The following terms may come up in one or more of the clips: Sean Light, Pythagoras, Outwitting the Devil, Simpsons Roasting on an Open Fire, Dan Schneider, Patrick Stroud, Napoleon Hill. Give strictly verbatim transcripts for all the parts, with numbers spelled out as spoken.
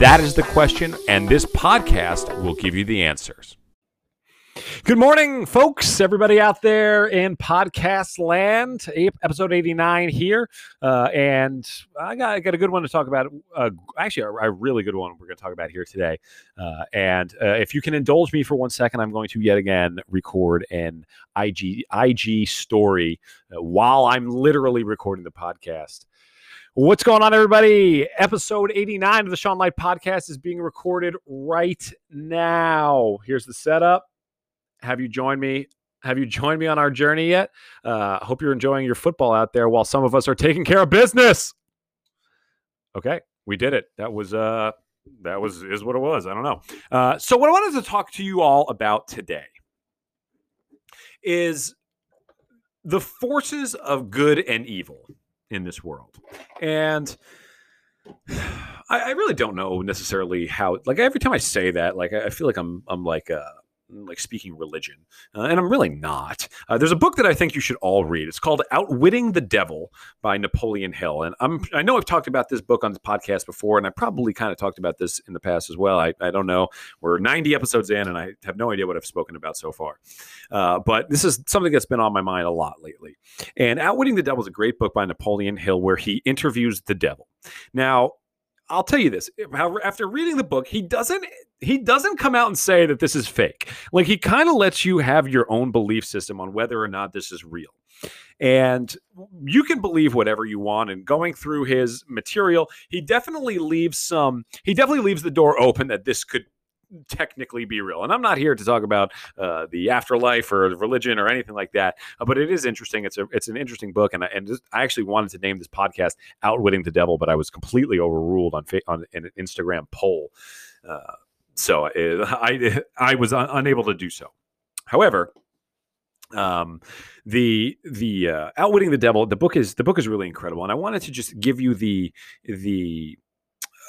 That is the question, and this podcast will give you the answers. Good morning, folks, everybody out there in podcast land. Episode eighty-nine here, uh, and I got, I got a good one to talk about. Uh, actually, a, a really good one we're going to talk about here today. Uh, and uh, if you can indulge me for one second, I'm going to yet again record an I G, I G story uh, while I'm literally recording the podcast. What's going on, everybody? Episode eighty-nine of the Sean Light Podcast is being recorded right now. Here's the setup. Have you joined me? Have you joined me on our journey yet? I uh, hope you're enjoying your football out there while some of us are taking care of business. Okay, we did it. That was uh, that was is what it was. I don't know. Uh, so what I wanted to talk to you all about today is the forces of good and evil in this world. And I, I really don't know necessarily how, like every time I say that, like, I feel like I'm, I'm like, uh, like speaking religion. Uh, and I'm really not. Uh, there's a book that I think you should all read. It's called Outwitting the Devil by Napoleon Hill. And I'm, I know I've talked about this book on the podcast before, and I probably kind of talked about this in the past as well. I, I don't know. We're ninety episodes in, and I have no idea what I've spoken about so far. Uh, but this is something that's been on my mind a lot lately. And Outwitting the Devil is a great book by Napoleon Hill where he interviews the devil. Now, I'll tell you this, after reading the book, he doesn't he doesn't come out and say that this is fake. Like, he kind of lets you have your own belief system on whether or not this is real. And you can believe whatever you want. And going through his material, he definitely leaves some he definitely leaves the door open that this could technically be real. And I'm not here to talk about uh, the afterlife or religion or anything like that, uh, but it is interesting. It's a, it's an interesting book. And I, and just, I actually wanted to name this podcast Outwitting the Devil, but I was completely overruled on, on an Instagram poll. Uh, so it, I, I was un- unable to do so. However, um, the, the uh, Outwitting the Devil, the book is, the book is really incredible. And I wanted to just give you the, the,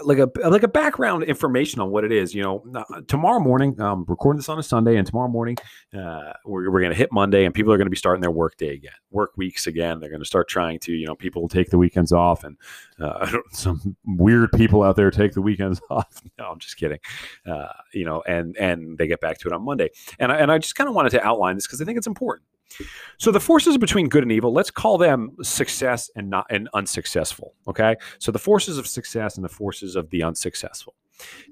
like a like a background information on what it is. You know, tomorrow morning, um, recording this on a Sunday, and tomorrow morning uh, we're, we're going to hit Monday, and people are going to be starting their work day again, work weeks again. They're going to start trying to, you know, people take the weekends off, and uh, I don't, some weird people out there take the weekends off. No, I'm just kidding. Uh, you know, and and they get back to it on Monday. And I, and I just kind of wanted to outline this because I think it's important. So the forces between good and evil, let's call them success and not and unsuccessful. Okay. So the forces of success and the forces of the unsuccessful.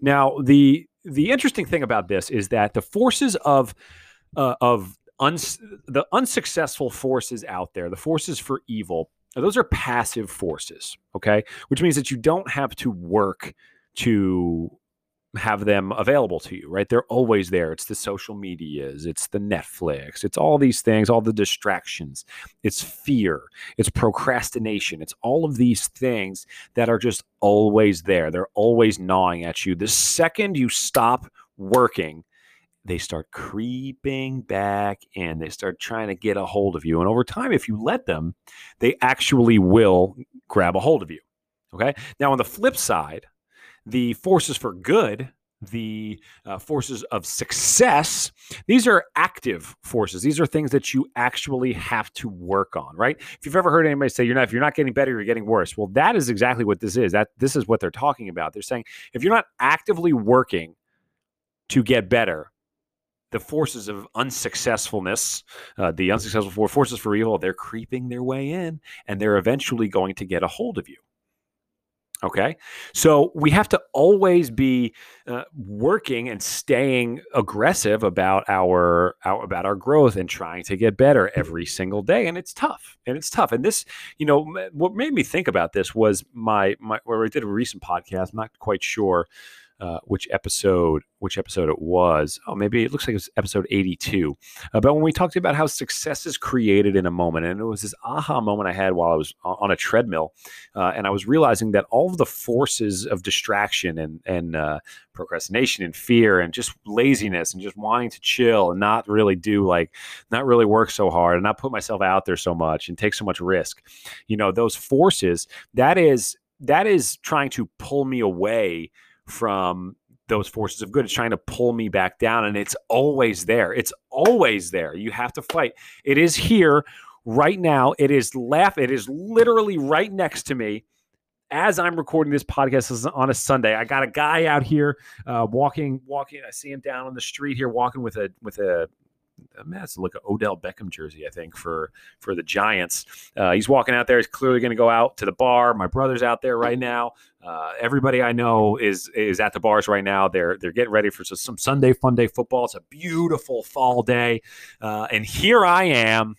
Now, the, the interesting thing about this is that the forces of, uh, of uns, the unsuccessful forces out there, the forces for evil, those are passive forces. Okay. Which means that you don't have to work to have them available to you, right? They're always there. It's the social medias, it's the Netflix, it's all these things, all the distractions, it's fear, it's procrastination, it's all of these things that are just always there. They're always gnawing at you. The second you stop working, they start creeping back in. They start trying to get a hold of you. And over time, if you let them, they actually will grab a hold of you. Okay. Now, on the flip side, the forces for good, the uh, forces of success, these are active forces. These are things that you actually have to work on, right? If you've ever heard anybody say, you're not, if you're not getting better, you're getting worse. Well, that is exactly what this is. That this is what they're talking about. They're saying, if you're not actively working to get better, the forces of unsuccessfulness, uh, the unsuccessful forces for evil, they're creeping their way in, and they're eventually going to get a hold of you. Okay, so we have to always be uh, working and staying aggressive about our, our about our growth and trying to get better every single day, and it's tough. And it's tough. And this, you know, what made me think about this was my my. Well, I did a recent podcast. I'm not quite sure uh, which episode, which episode it was. Oh, maybe it looks like it was episode eighty-two. Uh, but when we talked about how success is created in a moment, and it was this aha moment I had while I was on a treadmill, uh, and I was realizing that all of the forces of distraction and and uh, procrastination and fear and just laziness and just wanting to chill and not really do like, not really work so hard and not put myself out there so much and take so much risk, you know, those forces, that is, that is trying to pull me away from those forces of good. It's trying to pull me back down, and it's always there. It's always there. You have to fight. It is here right now. It is laugh. It is literally right next to me. As I'm recording this podcast on a Sunday, I got a guy out here uh, walking, walking. I see him down on the street here, walking with a with a. That's like an Odell Beckham jersey, I think, for for the Giants. Uh, he's walking out there. He's clearly going to go out to the bar. My brother's out there right now. Uh, everybody I know is is at the bars right now. They're they're getting ready for some Sunday fun day football. It's a beautiful fall day, uh, and here I am,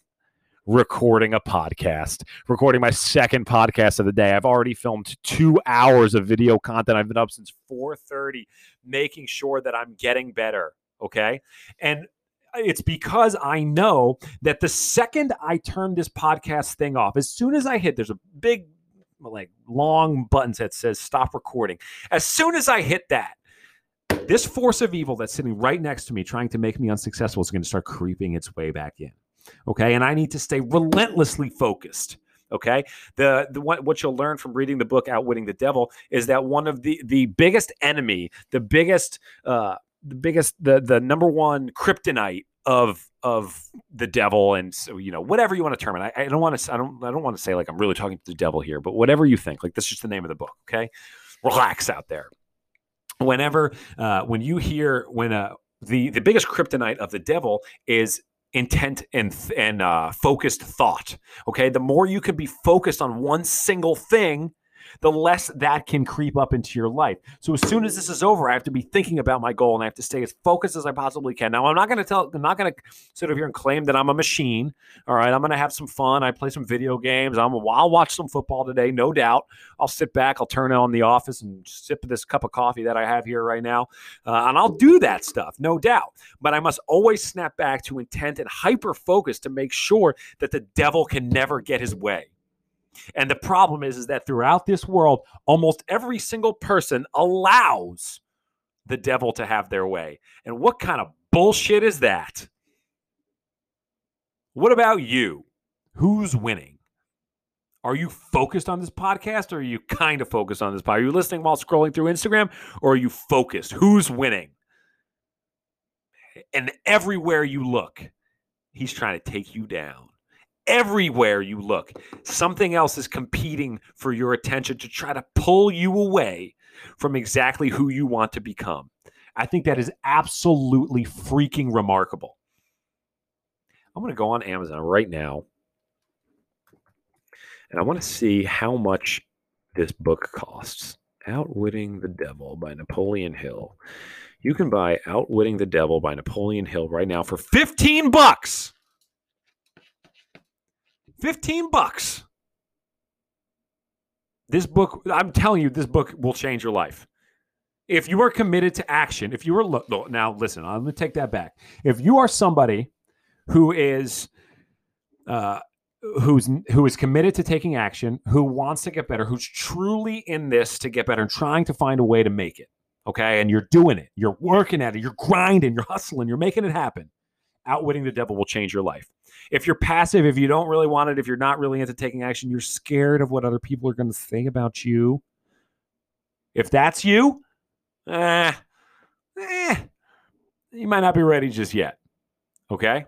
recording a podcast, recording my second podcast of the day. I've already filmed two hours of video content. I've been up since four thirty, making sure that I'm getting better. Okay, and it's because I know that the second I turn this podcast thing off, as soon as I hit, there's a big, like, long button that says stop recording. As soon as I hit that, this force of evil that's sitting right next to me trying to make me unsuccessful is going to start creeping its way back in. Okay. And I need to stay relentlessly focused. Okay. The, the what, what you'll learn from reading the book Outwitting the Devil is that one of the, the biggest enemy, the biggest, uh, the biggest, the, the number one kryptonite of, of the devil. And so, you know, whatever you want to term it, I, I don't want to, I don't, I don't want to say like, I'm really talking to the devil here, but whatever you think, like, that's just the name of the book. Okay. Relax out there. Whenever, uh, when you hear, when, uh, the, the biggest kryptonite of the devil is intent and and uh, focused thought. Okay, the more you can be focused on one single thing, the less that can creep up into your life. So as soon as this is over, I have to be thinking about my goal, and I have to stay as focused as I possibly can. Now, I'm not going to tell, I'm not going to sit over here and claim that I'm a machine. All right, I'm going to have some fun. I play some video games. I'm, I'll watch some football today, no doubt. I'll sit back. I'll turn on The Office and sip this cup of coffee that I have here right now, uh, and I'll do that stuff, no doubt. But I must always snap back to intent and hyper focus to make sure that the devil can never get his way. And the problem is, is that throughout this world, almost every single person allows the devil to have their way. And what kind of bullshit is that? What about you? Who's winning? Are you focused on this podcast, or are you kind of focused on this podcast? Are you listening while scrolling through Instagram, or are you focused? Who's winning? And everywhere you look, he's trying to take you down. Everywhere you look, something else is competing for your attention to try to pull you away from exactly who you want to become. I think that is absolutely freaking remarkable. I'm going to go on Amazon right now, and I want to see how much this book costs. Outwitting the Devil by Napoleon Hill. You can buy Outwitting the Devil by Napoleon Hill right now for fifteen bucks. fifteen bucks. This book, I'm telling you, this book will change your life. If you are committed to action, if you are, lo- now listen, I'm going to take that back. If you are somebody who is, uh, who's, who is committed to taking action, who wants to get better, who's truly in this to get better and trying to find a way to make it. Okay. And you're doing it, you're working at it, you're grinding, you're hustling, you're making it happen. Outwitting the Devil will change your life. If you're passive, if you don't really want it, if you're not really into taking action, you're scared of what other people are going to think about you. If that's you, eh, eh, you might not be ready just yet. Okay?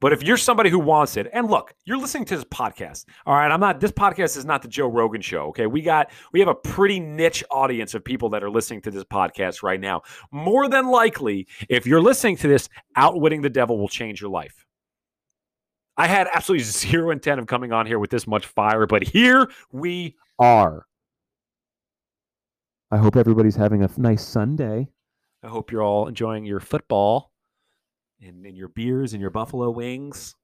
But if you're somebody who wants it, and look, you're listening to this podcast. All right, I'm not, this podcast is not the Joe Rogan show, okay? We got, we have a pretty niche audience of people that are listening to this podcast right now. More than likely, if you're listening to this, Outwitting the Devil will change your life. I had absolutely zero intent of coming on here with this much fire, but here we are. I hope everybody's having a nice Sunday. I hope you're all enjoying your football. And, and your beers and your buffalo wings.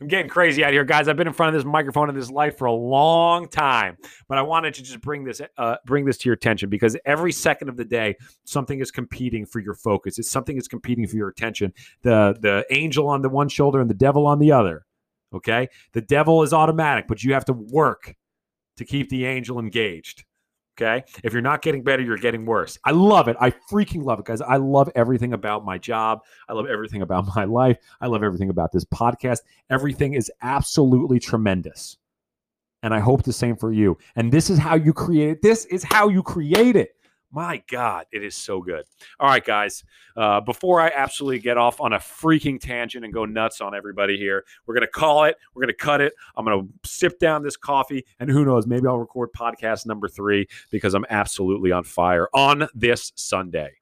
I'm getting crazy out here, guys. I've been in front of this microphone and this light for a long time, but I wanted to just bring this, uh, bring this to your attention, because every second of the day, something is competing for your focus. It's something is competing for your attention. The, the angel on the one shoulder and the devil on the other. Okay. The devil is automatic, but you have to work to keep the angel engaged. Okay. If you're not getting better, you're getting worse. I love it. I freaking love it, guys. I love everything about my job. I love everything about my life. I love everything about this podcast. Everything is absolutely tremendous. And I hope the same for you. And this is how you create it. This is how you create it. My God, it is so good. All right, guys, uh, before I absolutely get off on a freaking tangent and go nuts on everybody here, we're going to call it. We're going to cut it. I'm going to sip down this coffee, and who knows, maybe I'll record podcast number three because I'm absolutely on fire on this Sunday.